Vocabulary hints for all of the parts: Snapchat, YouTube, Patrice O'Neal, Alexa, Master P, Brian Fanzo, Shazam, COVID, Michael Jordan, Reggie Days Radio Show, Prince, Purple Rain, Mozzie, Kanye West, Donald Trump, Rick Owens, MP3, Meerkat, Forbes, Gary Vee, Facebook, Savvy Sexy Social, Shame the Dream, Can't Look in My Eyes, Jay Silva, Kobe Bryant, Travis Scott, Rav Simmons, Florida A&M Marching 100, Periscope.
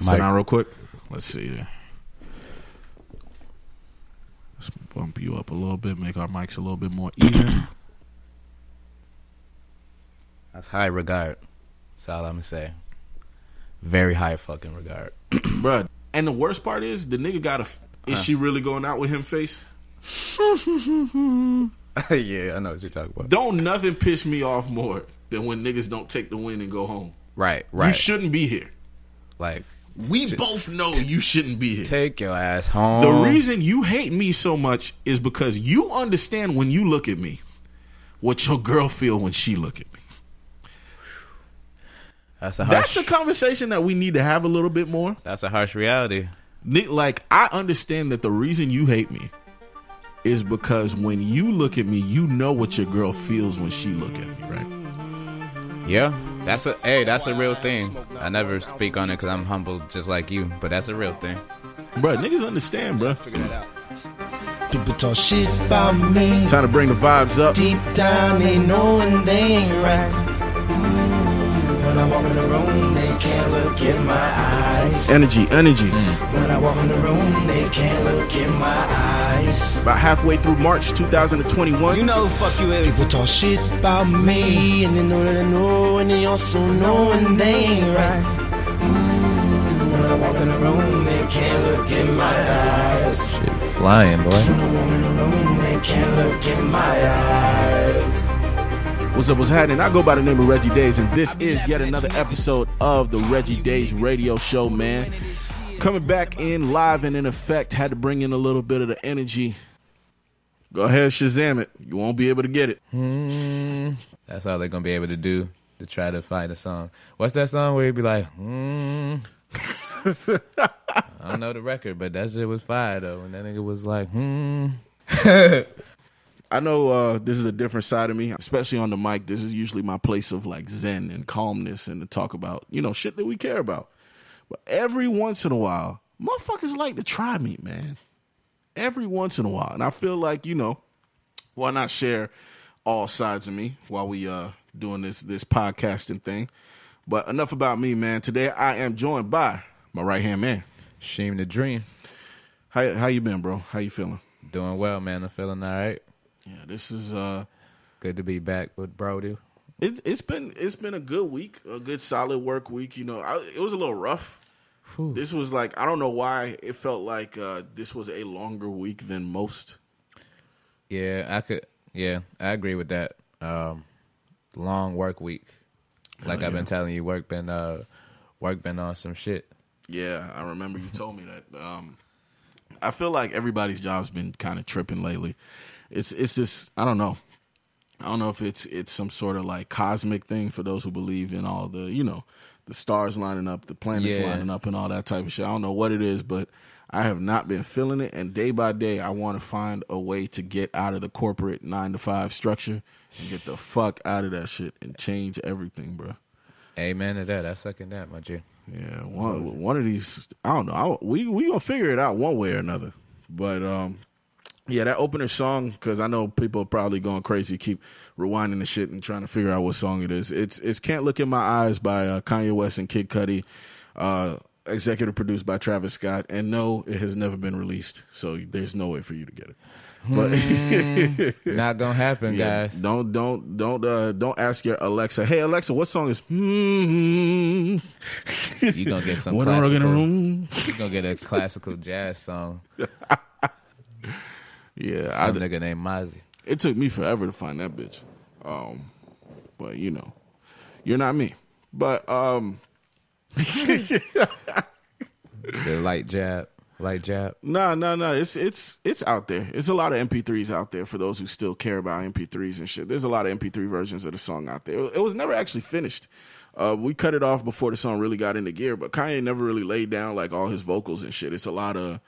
Sit down real quick. Let's see. Let's bump you up a little bit. Make our mics a little bit more even. That's high regard. That's all I'm gonna say. Very high fucking regard. Bruh. And the worst part is, the nigga got a is she really going out with him face? Yeah, I know what you're talking about. Don't nothing piss me off more than when niggas don't take the win and go home. Right. You shouldn't be here. Like, we both know you shouldn't be here. Take your ass home. The reason you hate me so much is because you understand when you look at me what your girl feel when she look at me. That's a conversation that we need to have a little bit more. That's a harsh reality. Like, I understand that the reason you hate me is because when you look at me, you know what your girl feels when she look at me, right? Yeah. That's a real thing. I never speak on it because I'm humble just like you, but that's a real thing. Bruh, niggas understand, bruh. Figure that out. People talk shit about me. Time to bring the vibes up. Deep down, they knowin' they ain't right. When I walk in the room, they can't look in my eyes. Energy. When I walk in the room, they can't look in my eyes. About halfway through March 2021. You know, fuck you, everybody. People talk shit about me, and they know that I know, and they also know, and they ain't right. When I walk in the room, they can't look in my eyes. Shit, flying, boy. When I walk in the room, they can't look in my eyes. What's up, what's happening? I go by the name of Reggie Days, and this is yet another episode of the Reggie Days Radio Show, man. Coming back in live and in effect, had to bring in a little bit of the energy. Go ahead, Shazam it. You won't be able to get it. That's all they're going to be able to do to try to find a song. What's that song where you'd be like, I don't know the record, but that shit was fire, though. And that nigga was like, I know this is a different side of me, especially on the mic. This is usually my place of like zen and calmness and to talk about, you know, shit that we care about. But every once in a while, motherfuckers like to try me, man. Every once in a while. And I feel like, you know, why not share all sides of me while we doing this podcasting thing. But enough about me, man. Today I am joined by my right-hand man. Shame the Dream. How you been, bro? How you feeling? Doing well, man. I'm feeling all right. Yeah, this is good to be back with Brody. It's been a good week, a good solid work week. You know, it was a little rough. Whew. This was like, I don't know why it felt like this was a longer week than most. Yeah, I agree with that. Long work week. Like I've been telling you, work been on some shit. Yeah, I remember you told me that. I feel like everybody's job's been kind of tripping lately. It's this, I don't know if it's some sort of like cosmic thing for those who believe in all the, you know, the stars lining up, the planets lining up and all that type of shit. I don't know what it is, but I have not been feeling it. And day by day, I want to find a way to get out of the corporate 9-to-5 structure and get the fuck out of that shit and change everything, bro. Amen to that. I suck in that, my G. Yeah. One of these, I don't know. We gonna figure it out one way or another, but, yeah, that opener song, because I know people are probably going crazy, keep rewinding the shit and trying to figure out what song it is. It's Can't Look in My Eyes by Kanye West and Kid Cudi, executive produced by Travis Scott. And no, it has never been released, so there's no way for you to get it. But not gonna happen, yeah, guys. Don't ask your Alexa. Hey Alexa, what song is? You gonna get some classical. You gonna get a classical jazz song. Yeah, some nigga named Mozzie. It took me forever to find that bitch. But you know, you're not me. But the light jab. No. It's out there. It's a lot of MP3s out there for those who still care about MP3s and shit. There's a lot of MP3 versions of the song out there. It was never actually finished. We cut it off before the song really got into gear. But Kanye never really laid down like all his vocals and shit. It's a lot of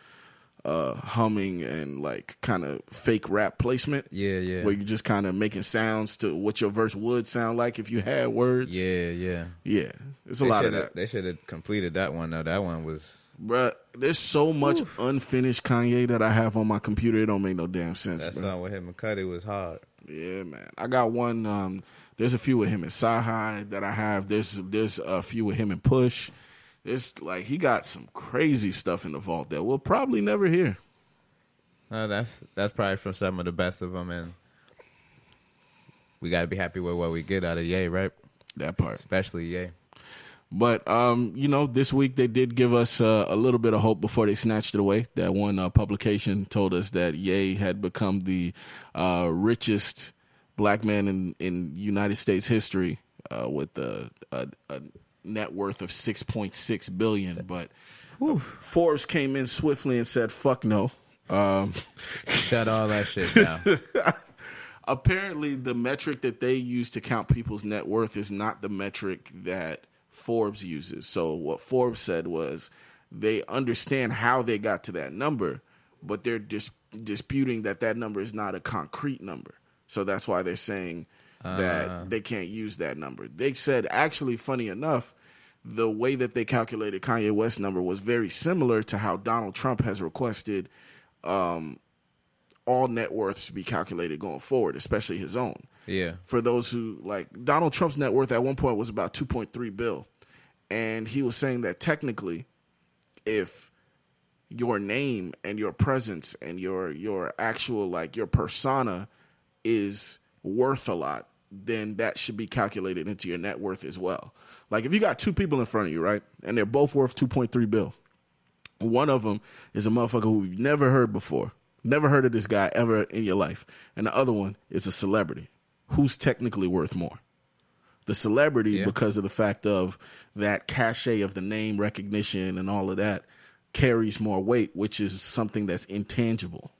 humming and like kind of fake rap placement, yeah, where you're just kind of making sounds to what your verse would sound like if you had words. Yeah. It's a lot of that. They should have completed that one though. That one was, bruh, there's so much unfinished Kanye that I have on my computer. It don't make no damn sense. That song with him and Cudi was hard. Yeah, man. I got one. There's a few with him and Sahai that I have. There's a few with him and Push. It's like he got some crazy stuff in the vault that we'll probably never hear. No, that's probably from some of the best of them, and we got to be happy with what we get out of Ye, right? That part. Especially Ye. But, you know, this week they did give us a little bit of hope before they snatched it away. That one publication told us that Ye had become the richest black man in United States history with a net worth of $6.6 billion. But Forbes came in swiftly and said, fuck no. Shut all that shit down. Apparently, the metric that they use to count people's net worth is not the metric that Forbes uses. So what Forbes said was they understand how they got to that number, but they're disputing that number is not a concrete number. So that's why they're saying that they can't use that number. They said, actually, funny enough, the way that they calculated Kanye West's number was very similar to how Donald Trump has requested all net worths be calculated going forward, especially his own. Yeah. For those who, like, Donald Trump's net worth at one point was about $2.3 billion. And he was saying that technically, if your name and your presence and your actual, like, your persona is worth a lot, then that should be calculated into your net worth as well. Like, if you got two people in front of you, right, and they're both worth $2.3 billion, one of them is a motherfucker who you've never heard before. Never heard of this guy ever in your life. And the other one is a celebrity. Who's technically worth more? The celebrity, because of the fact of that cachet of the name recognition and all of that, carries more weight, which is something that's intangible.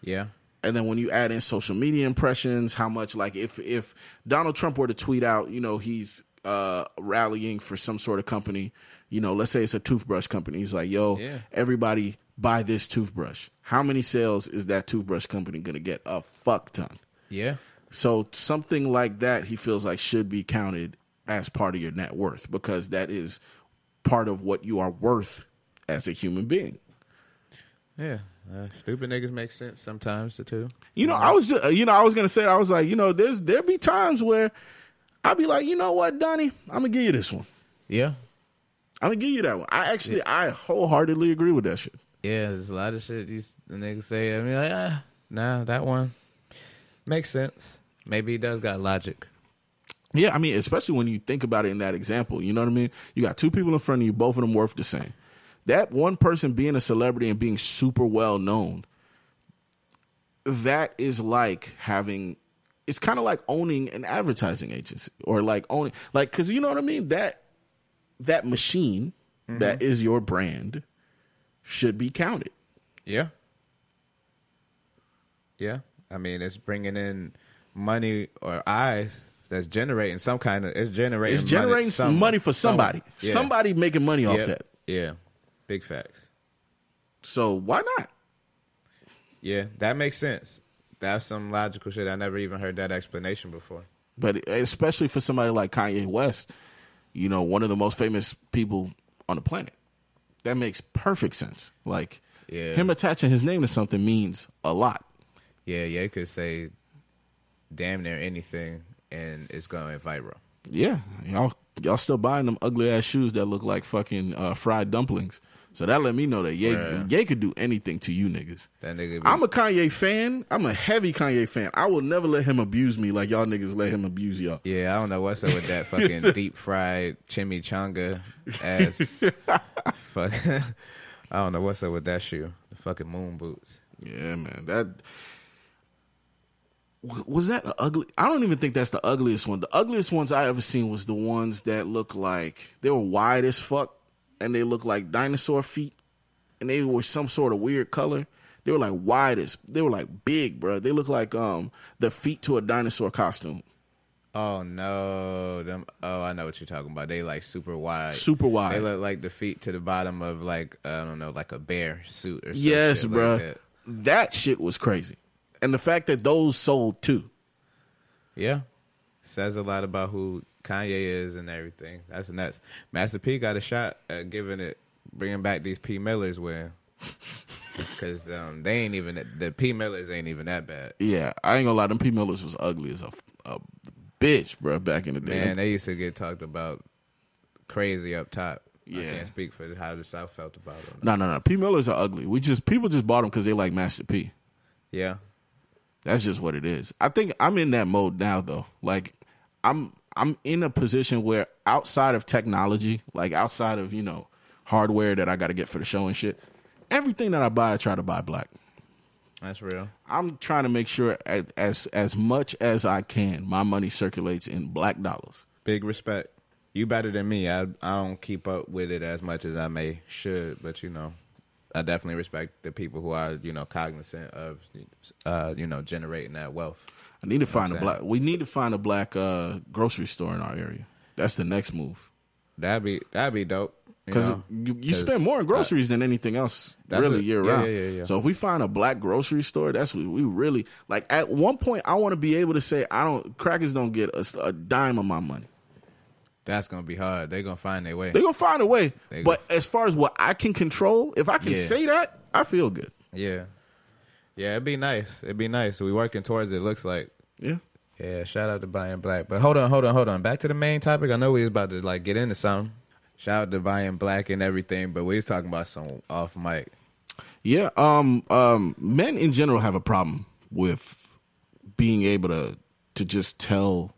Yeah. And then when you add in social media impressions, how much, like, if Donald Trump were to tweet out, you know, he's rallying for some sort of company, you know, let's say it's a toothbrush company. He's like, yo, everybody buy this toothbrush. How many sales is that toothbrush company going to get? A fuck ton. Yeah. So something like that, he feels like should be counted as part of your net worth, because that is part of what you are worth as a human being. Yeah. Stupid niggas make sense sometimes too. You know, I was just, I was going to say, I was like, you know, there be times where I'd be like, you know what, Donnie, I'm going to give you this one. Yeah. I'm going to give you that one. I actually, I wholeheartedly agree with that shit. Yeah, there's a lot of shit these niggas say. I mean, like, nah, that one makes sense. Maybe he does got logic. Yeah, I mean, especially when you think about it in that example. You know what I mean? You got two people in front of you, both of them worth the same. That one person being a celebrity and being super well known, that is like having, it's kind of like owning an advertising agency, or like owning, like, because you know what I mean? That machine that is your brand should be counted. Yeah. Yeah. I mean, it's bringing in money or eyes that's generating some kind of... It's generating some money for somebody. Yeah. Somebody making money off that. Yeah. Big facts. So why not? Yeah, that makes sense. That's some logical shit. I never even heard that explanation before. But especially for somebody like Kanye West, you know, one of the most famous people on the planet. That makes perfect sense. Like, him attaching his name to something means a lot. Yeah, you could say damn near anything, and it's going viral. Yeah, y'all still buying them ugly-ass shoes that look like fucking fried dumplings. So that let me know that Ye could do anything to you niggas. That nigga I'm a Kanye fan. I'm a heavy Kanye fan. I will never let him abuse me like y'all niggas let him abuse y'all. Yeah, I don't know what's up with that fucking deep-fried chimichanga ass. Fuck. I don't know what's up with that shoe. The fucking moon boots. Yeah, man. That... Was that an ugly? I don't even think that's the ugliest one. The ugliest ones I ever seen was the ones that looked like they were wide as fuck, and they looked like dinosaur feet, and they were some sort of weird color. They were like wide as, they were like big, bro. They looked like the feet to a dinosaur costume. Oh no! I know what you're talking about. They like super wide, super wide. They look like the feet to the bottom of like I don't know, like a bear suit or something. Yes, bro. Like that shit was crazy. And the fact that those sold, too. Yeah. Says a lot about who Kanye is and everything. That's nuts. Master P got a shot at bringing back these P. Millers with him. Because the P. Millers ain't even that bad. Yeah, I ain't gonna lie. Them P. Millers was ugly as a bitch, bro, back in the day. Man, they used to get talked about crazy up top. Yeah. I can't speak for how the South felt about him. No. P. Millers are ugly. People just bought them because they like Master P. Yeah. That's just what it is. I think I'm in that mode now, though. Like, I'm in a position where outside of technology, like outside of, you know, hardware that I got to get for the show and shit, everything that I buy, I try to buy black. That's real. I'm trying to make sure as much as I can, my money circulates in black dollars. Big respect. You better than me. I don't keep up with it as much as I may should, but, you know, I definitely respect the people who are, you know, cognizant of, you know, generating that wealth. I need to find a black. We need to find a black grocery store in our area. That's the next move. That'd be dope. Because you spend more on groceries than anything else, really, year round. Yeah. So if we find a black grocery store, that's what we really like. At one point, I want to be able to say crackers don't get a dime of my money. That's gonna be hard. They're gonna find their way. But as far as what I can control, if I can say that, I feel good. Yeah, it'd be nice. So we working towards it, looks like. Yeah, shout out to Buying Black. But hold on. Back to the main topic. I know we was about to like get into something. Shout out to Buying Black and everything, but we was talking about some off mic. Yeah, men in general have a problem with being able to just tell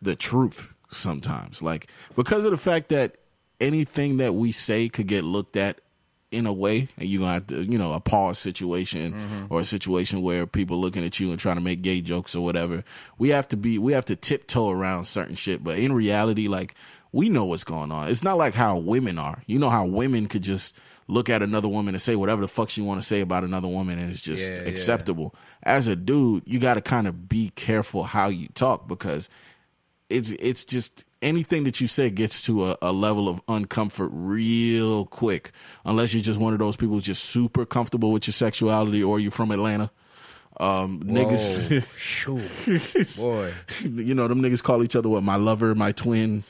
the truth sometimes. Like, because of the fact that anything that we say could get looked at in a way, and you're going to have to, you know, a pause situation or a situation where people looking at you and trying to make gay jokes or whatever. We have to tiptoe around certain shit. But in reality, like, we know what's going on. It's not like how women are. You know how women could just look at another woman and say whatever the fuck she want to say about another woman, and it's just acceptable. As a dude, you got to kind of be careful how you talk, because it's just... anything that you say gets to a level of uncomfort real quick, unless you're just one of those people who's just super comfortable with your sexuality, or you're from Atlanta. Niggas, shoot, boy, you know them niggas call each other what? My lover, my twin,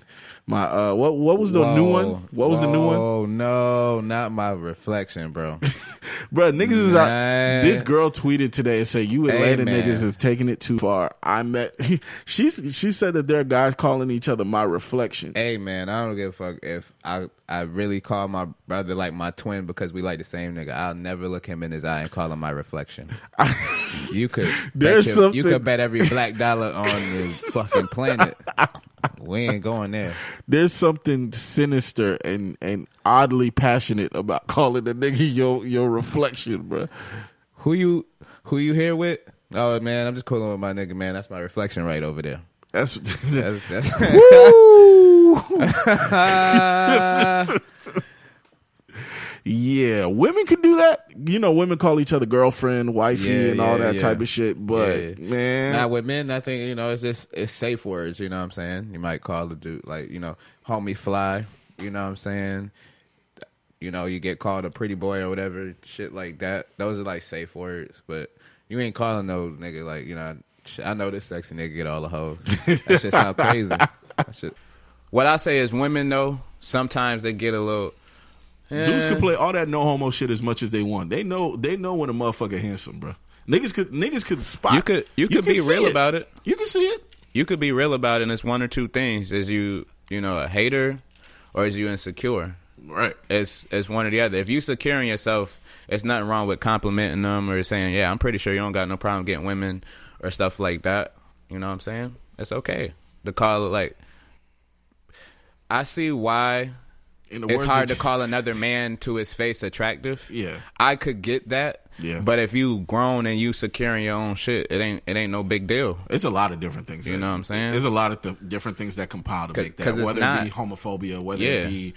my what was the new one? What was the new one? Oh no, not my reflection, bro. Bro, niggas is out. This girl tweeted today and said, "You Atlanta niggas is taking it too far." She said that there are guys calling each other my reflection. Hey man, I don't give a fuck if I really call my brother like my twin because we like the same nigga. I'll never look him in his eye and call him my reflection. You could bet every black dollar on the fucking planet. We ain't going there. There's something sinister and oddly passionate about calling the nigga your reflection, bro. Who you here with? Oh man, I'm just calling with my nigga, man. That's my reflection right over there. That's woo. Yeah, women can do that. You know, women call each other girlfriend, wifey, and all that type of shit. But man, now with men, I think, you know, it's just safe words. You know what I'm saying? You might call the dude like, you know, homie fly. You know what I'm saying? You know, you get called a pretty boy or whatever shit like that. Those are like safe words, but you ain't calling no nigga like, you know. I know this sexy nigga get all the hoes. That shit sound crazy. What I say is, women though, sometimes they get a little. Dudes can play all that no homo shit as much as they want. They know when a motherfucker handsome, bro. Niggas could spot. You could be real about it. You can see it. You could be real about it, and it's one or two things. Is you know, a hater, or is you insecure? Right. It's one or the other. If you securing yourself, it's nothing wrong with complimenting them or saying, yeah, I'm pretty sure you don't got no problem getting women or stuff like that. You know what I'm saying? It's okay to call it like. I see why. It's hard to call another man to his face attractive. Yeah, I could get that. Yeah, but if you grown and you securing your own shit, it ain't no big deal. It's a lot of different things. You know what I'm saying? There's a lot of different things that compile to make that. Whether it be homophobia, whether it be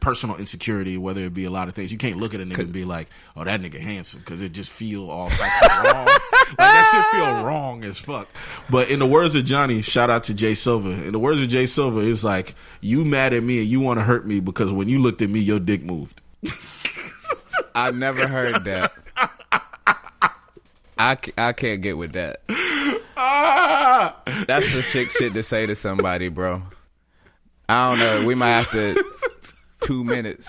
personal insecurity, whether it be a lot of things. You can't look at a nigga and be like, "Oh, that nigga handsome," because it just feel all types of wrong. Like that shit feel wrong as fuck. But in the words of Johnny, shout out to Jay Silva. In the words of Jay Silva, it's like, you mad at me and you want to hurt me because when you looked at me, your dick moved. I never heard that. I can't get with that. That's the sick shit to say to somebody, bro. I don't know. We might have to 2 minutes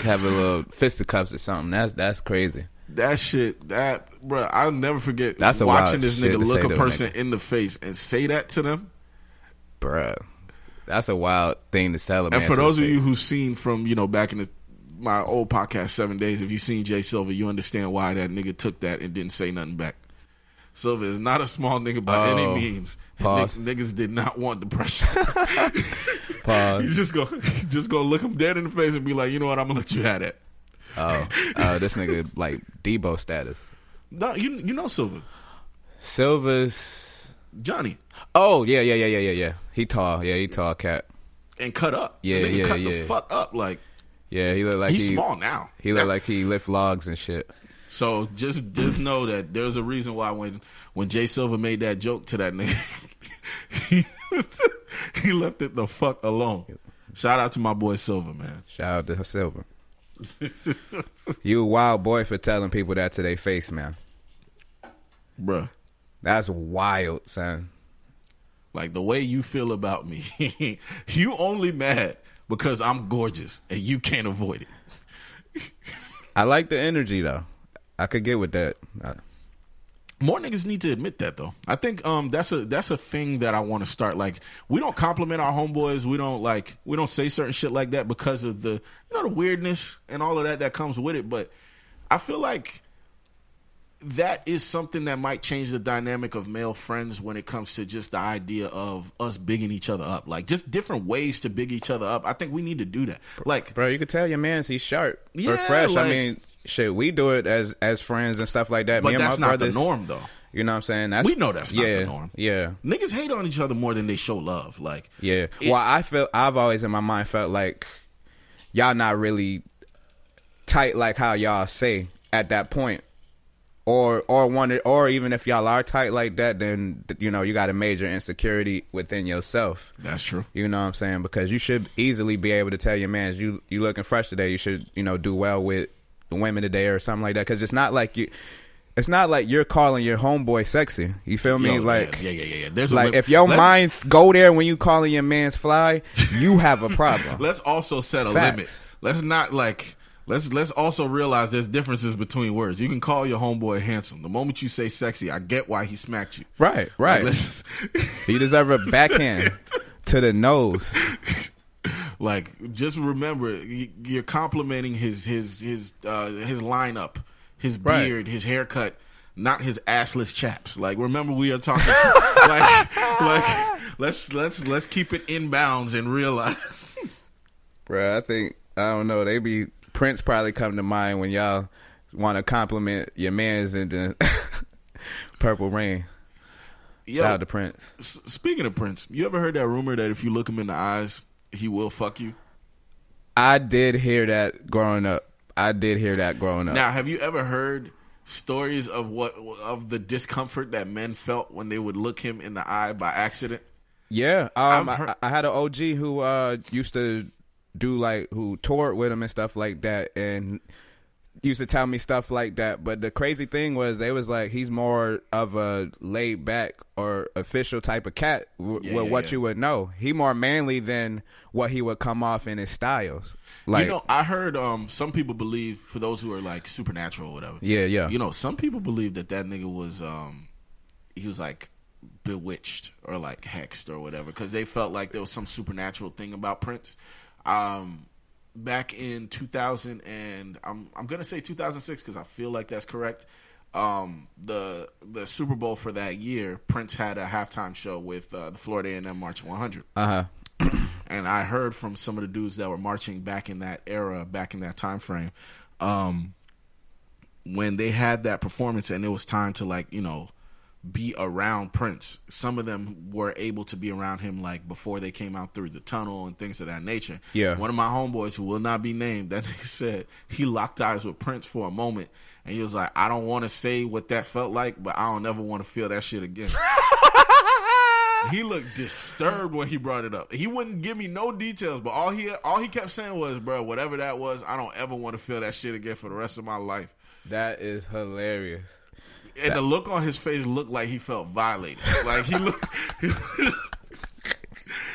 have a little fisticuffs or something. That's crazy. That shit, bro. I'll never forget watching this nigga look a person in the face and say that to them, bro. That's a wild thing to celebrate. And for those of you who've seen from, you know, back in the, my old podcast, 7 Days, if you've seen Jay Silva, you understand why that nigga took that and didn't say nothing back. Silva is not a small nigga by any means. Niggas did not want the pressure. Pause. You just go look him dead in the face and be like, you know what, I'm gonna let you have that. Oh, this nigga like Debo status. No, you know Silva. Silva's Johnny. Oh yeah. He tall cat and cut up. The fuck up like. Yeah, he look like he's small now. He look like he lift logs and shit. So just know that there's a reason why when Jay Silva made that joke to that nigga, he left it the fuck alone. Shout out to my boy Silva, man. Shout out to Silva. You a wild boy for telling people that to their face, man. Bruh. That's wild, son. Like the way you feel about me. You only mad because I'm gorgeous and you can't avoid it. I like the energy though. I could get with that. More niggas need to admit that though. I think that's a thing that I want to start. Like we don't compliment our homeboys. We don't say certain shit like that because of the the weirdness and all of that comes with it. But I feel like that is something that might change the dynamic of male friends when it comes to just the idea of us bigging each other up. Like, just different ways to big each other up. I think we need to do that. Like, bro, you could tell your man he's sharp or fresh. Like, I mean, shit, we do it as friends and stuff like that. But that's not the norm, though. You know what I'm saying? We know that's not the norm. Yeah. Niggas hate on each other more than they show love. Like, yeah. Well, I've always in my mind felt like y'all not really tight like how y'all say at that point. Or even if y'all are tight like that, then you got a major insecurity within yourself. That's true. You know what I'm saying? Because you should easily be able to tell your man, you looking fresh today. You should do well with the women today or something like that. Because it's not like you. It's not like you're calling your homeboy sexy. You feel me? Yeah. There's like if your mind go there when you calling your man's fly, you have a problem. Let's also set a limit. Let's not like. Let's also realize there's differences between words. You can call your homeboy handsome. The moment you say sexy, I get why he smacked you. Right. He deserves a backhand to the nose. Like, just remember, you're complimenting his lineup, his beard, his haircut, not his assless chaps. Like, remember, we are talking let's keep it in bounds and realize. Bro, I don't know. They be. Prince probably come to mind when y'all want to compliment your man's in the Purple Rain. Yo, shout out to Prince. Speaking of Prince, you ever heard that rumor that if you look him in the eyes, he will fuck you? I did hear that growing up. Now, have you ever heard stories of the discomfort that men felt when they would look him in the eye by accident? Yeah. I had an OG who used to... who toured with him and stuff like that, and used to tell me stuff like that. But the crazy thing was, they was like, he's more of a laid back or official type of cat you would know. He more manly than what he would come off in his styles. Like, I heard some people believe, for those who are like supernatural or whatever. Yeah. Some people believe that nigga was he was like bewitched or like hexed or whatever, because they felt like there was some supernatural thing about Prince. Back in 2000 and I'm gonna say 2006 because I feel like that's correct. The Super Bowl for that year, Prince had a halftime show with the Florida A&M Marching 100. And I heard from some of the dudes that were marching back in that era, back in that time frame, when they had that performance and it was time to be around Prince. Some of them were able to be around him like before they came out through the tunnel and things of that nature. Yeah. One of my homeboys who will not be named, that nigga said he locked eyes with Prince for a moment and he was like, I don't want to say what that felt like, but I don't ever want to feel that shit again. He looked disturbed when he brought it up. He wouldn't give me no details, but all he kept saying was, bro, whatever that was, I don't ever want to feel that shit again for the rest of my life. That is hilarious. And the look on his face looked like he felt violated. Like he looked.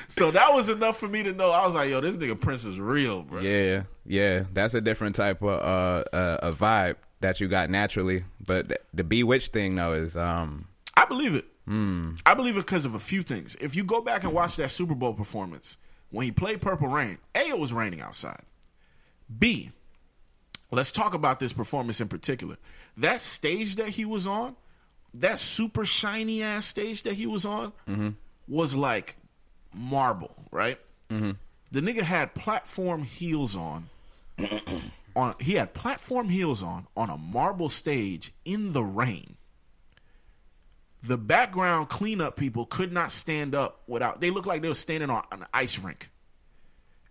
So that was enough for me to know. I was like, yo, this nigga Prince is real, bro. Yeah. That's a different type of a vibe that you got naturally. But the bewitched thing, though, is. I believe it. I believe it because of a few things. If you go back and watch that Super Bowl performance, when he played Purple Rain, A, it was raining outside. B, let's talk about this performance in particular. That stage that he was on, that super shiny ass stage that he was on, mm-hmm. was like marble, right? Mm-hmm. The nigga had platform heels on. He had platform heels on a marble stage in the rain. The background cleanup people could not stand up without... They looked like they were standing on an ice rink.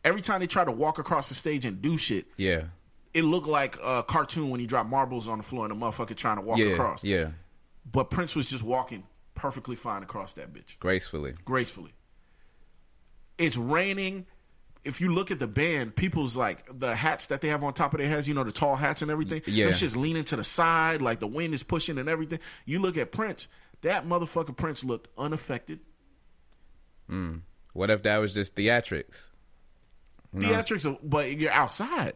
Every time they tried to walk across the stage and do shit, yeah, it looked like a cartoon when he dropped marbles on the floor and the motherfucker trying to walk across. Yeah. But Prince was just walking perfectly fine across that bitch. Gracefully. It's raining. If you look at the band, people's like the hats that they have on top of their heads, you know, the tall hats and everything. Yeah. It's just leaning to the side, like the wind is pushing and everything. You look at Prince... That motherfucker Prince looked unaffected. Mm. What if that was just theatrics? Theatrics, but you're outside.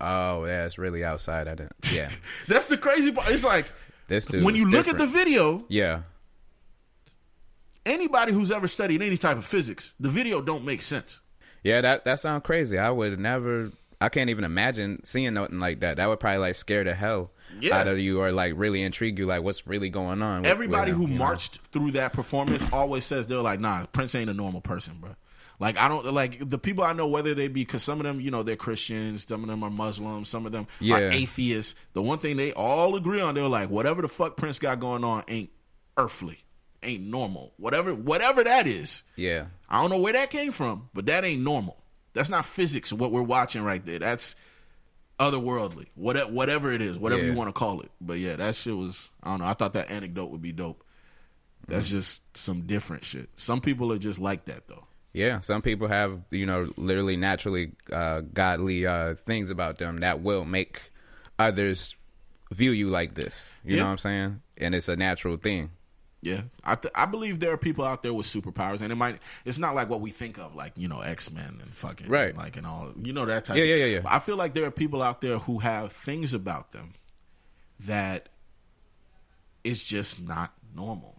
Oh, yeah, it's really outside. I didn't. Yeah. That's the crazy part. It's like, this when you look at the video, yeah. Anybody who's ever studied any type of physics, the video don't make sense. Yeah, that sounds crazy. I would never... I can't even imagine seeing nothing like that. That would probably like scare the hell out of you or like really intrigue you. Like, what's really going on? Everybody who marched through that performance always says they're like, nah, Prince ain't a normal person, bro. Like, I don't like the people I know, whether they be, because some of them, you know, they're Christians, some of them are Muslims, some of them are atheists. The one thing they all agree on, they're like, whatever the fuck Prince got going on ain't earthly, ain't normal. Whatever that is. Yeah. I don't know where that came from, but that ain't normal. That's not physics, what we're watching right there. That's otherworldly, whatever it is, whatever you want to call it. But yeah, that shit was, I don't know, I thought that anecdote would be dope. That's just some different shit. Some people are just like that, though. Yeah, some people have, you know, literally naturally godly things about them that will make others view you like this. You know what I'm saying? And it's a natural thing. Yeah, I believe there are people out there with superpowers, and it's not like what we think of, like, you know, X-Men and fucking like and all, you know, that type. Yeah. But I feel like there are people out there who have things about them that is just not normal.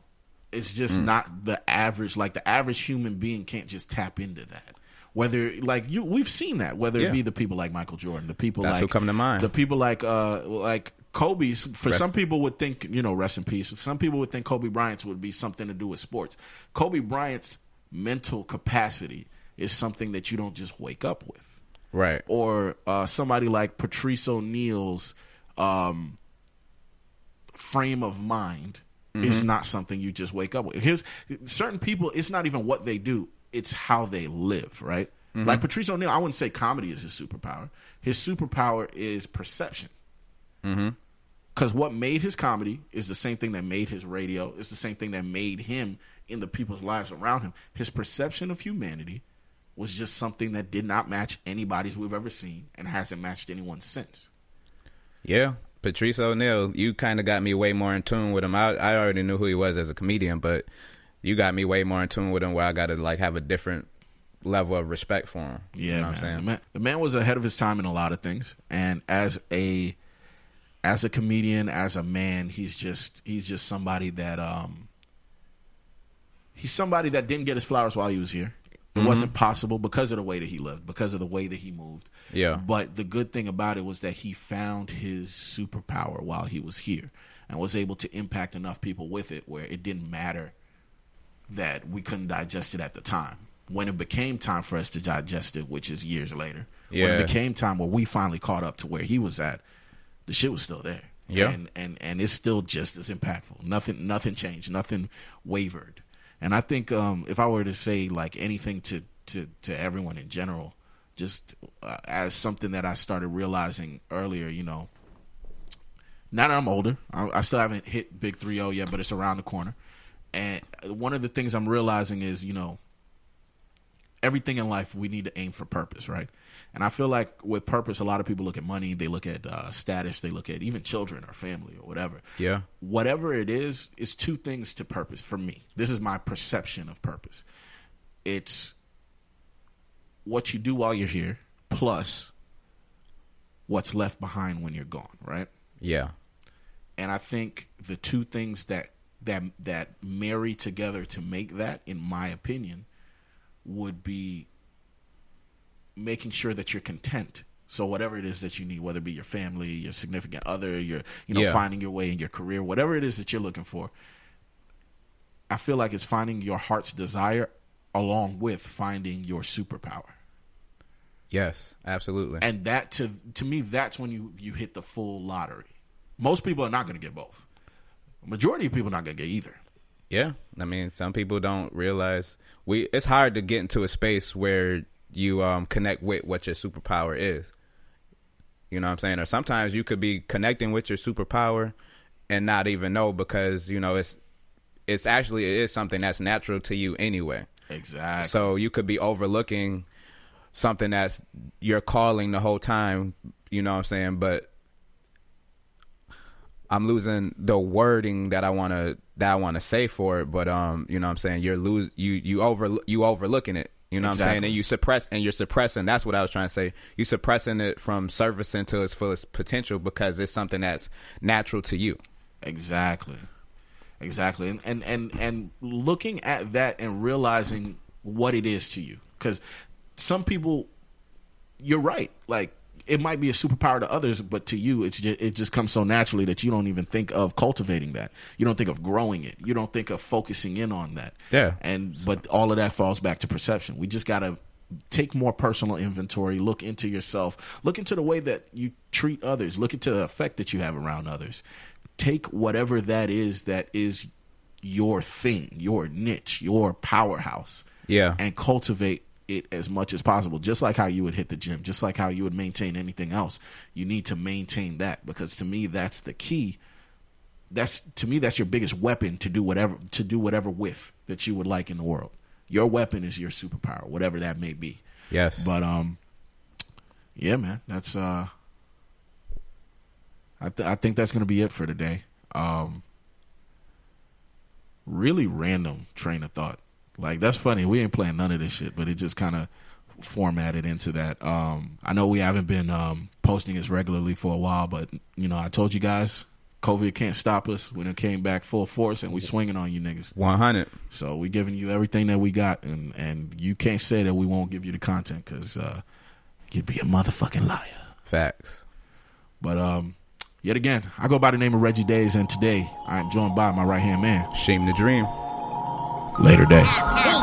It's just not the average. Like, the average human being can't just tap into that. Whether like you, we've seen that. Whether it be the people like Michael Jordan, the people that's like who come to mind, the people like. Kobe, some people would think, you know, rest in peace. Some people would think Kobe Bryant's would be something to do with sports. Kobe Bryant's mental capacity is something that you don't just wake up with. Right. Or somebody like Patrice O'Neal's frame of mind is not something you just wake up with. Certain people, it's not even what they do. It's how they live, right? Mm-hmm. Like Patrice O'Neal, I wouldn't say comedy is his superpower. His superpower is perception. Mm-hmm. Because what made his comedy is the same thing that made his radio. It's the same thing that made him in the people's lives around him. His perception of humanity was just something that did not match anybody's we've ever seen and hasn't matched anyone since. Yeah. Patrice O'Neal, you kind of got me way more in tune with him. I already knew who he was as a comedian, but you got me way more in tune with him where I got to like have a different level of respect for him. Yeah, you know what I'm saying? The man was ahead of his time in a lot of things. And as a comedian, as a man, he's just somebody that didn't get his flowers while he was here. It wasn't possible because of the way that he lived, because of the way that he moved. Yeah. But the good thing about it was that he found his superpower while he was here and was able to impact enough people with it where it didn't matter that we couldn't digest it at the time. When it became time for us to digest it, which is years later, when it became time where we finally caught up to where he was at, the shit was still there. Yeah. And it's still just as impactful. Nothing changed. Nothing wavered. And I think if I were to say like anything to everyone in general, just as something that I started realizing earlier, you know, now that I'm older, I still haven't hit big 30 yet, but it's around the corner. And one of the things I'm realizing is, you know, everything in life, we need to aim for purpose, right? And I feel like with purpose, a lot of people look at money, they look at status, they look at even children or family or whatever. Yeah. Whatever it is, it's two things to purpose for me. This is my perception of purpose. It's what you do while you're here, plus what's left behind when you're gone, right? Yeah. And I think the two things that marry together to make that, in my opinion, would be making sure that you're content. So whatever it is that you need, whether it be your family, your significant other, your, you know, finding your way in your career, whatever it is that you're looking for, I feel like it's finding your heart's desire along with finding your superpower. Yes, absolutely. And that, to me, that's when you hit the full lottery. Most people are not going to get both. Majority of people are not going to get either. Yeah. I mean, some people don't realize it's hard to get into a space where you connect with what your superpower is. You know what I'm saying? Or sometimes you could be connecting with your superpower and not even know because, you know, it is something that's natural to you anyway. Exactly. So you could be overlooking something that's your calling the whole time, you know what I'm saying? But I'm losing the wording that I want to say for it, but you know what I'm saying, you're overlooking it, you know exactly. what I'm saying? And you're suppressing, that's what I was trying to say. You're suppressing it from servicing to its fullest potential because it's something that's natural to you. Exactly. And looking at that and realizing what it is to you, because some people, you're right, like it might be a superpower to others, but to you it just comes so naturally that you don't even think of cultivating that. You don't think of growing it. You don't think of focusing in on that. Yeah. But all of that falls back to perception. We just got to take more personal inventory, look into yourself, look into the way that you treat others, look into the effect that you have around others. Take whatever that is your thing, your niche, your powerhouse. Yeah. And cultivate it as much as possible. Just like how you would hit the gym, just like how you would maintain anything else, you need to maintain that, because to me that's the key. That's your biggest weapon to do whatever with that you would like in the world. Your weapon is your superpower, whatever that may be. Yes. But yeah, man, that's I think that's gonna be it for today. Really random train of thought. Like, that's funny. We ain't playing none of this shit, but it just kind of formatted into that. I know we haven't been posting this regularly for a while, but, you know, I told you guys, COVID can't stop us. When it came back full force, and we swinging on you niggas. 100. So we giving you everything that we got, and you can't say that we won't give you the content, because you'd be a motherfucking liar. Facts. But yet again, I go by the name of Reggie Days, and today I am joined by my right-hand man, Shame the Dream. Later days.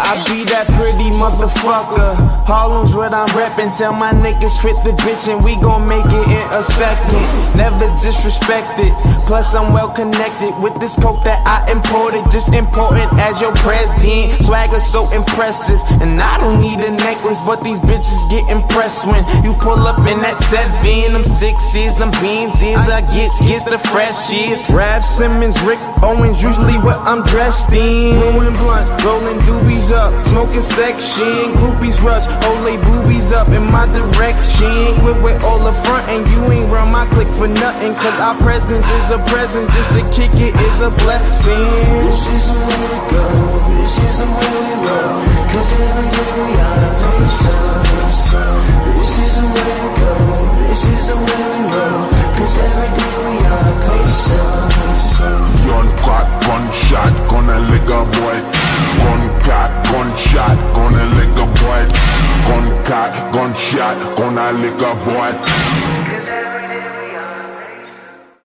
I be that pretty motherfucker. Harlem's what I'm reppin'. Tell my niggas hit the bitch and we gon' make it in a second. Never disrespected. Plus I'm well connected with this coke that I imported. Just important as your president. Swagger so impressive. And I don't need a necklace, but these bitches get impressed when you pull up in that 7. Them 6s, them beans is I gets the freshies. Rav Simmons, Rick Owens, usually what I'm dressed in. Blowing blunt, rolling doobies up, smoking section. Groupies rush, ole boobies up in my direction. Quit with all the front and you ain't run my click for nothing. Cause our presence is a present, just to kick it is a blessing. This is the way to go, this is the way to go. Cause every day we are ourselves. This is the way to go, this is the way to go. Cause every day we are ourselves. Gun crack, gun shot, gonna lick a boy. Gun cock, gun shot, gonna lick a boy. Gun cock, gun shot, gonna lick a boy.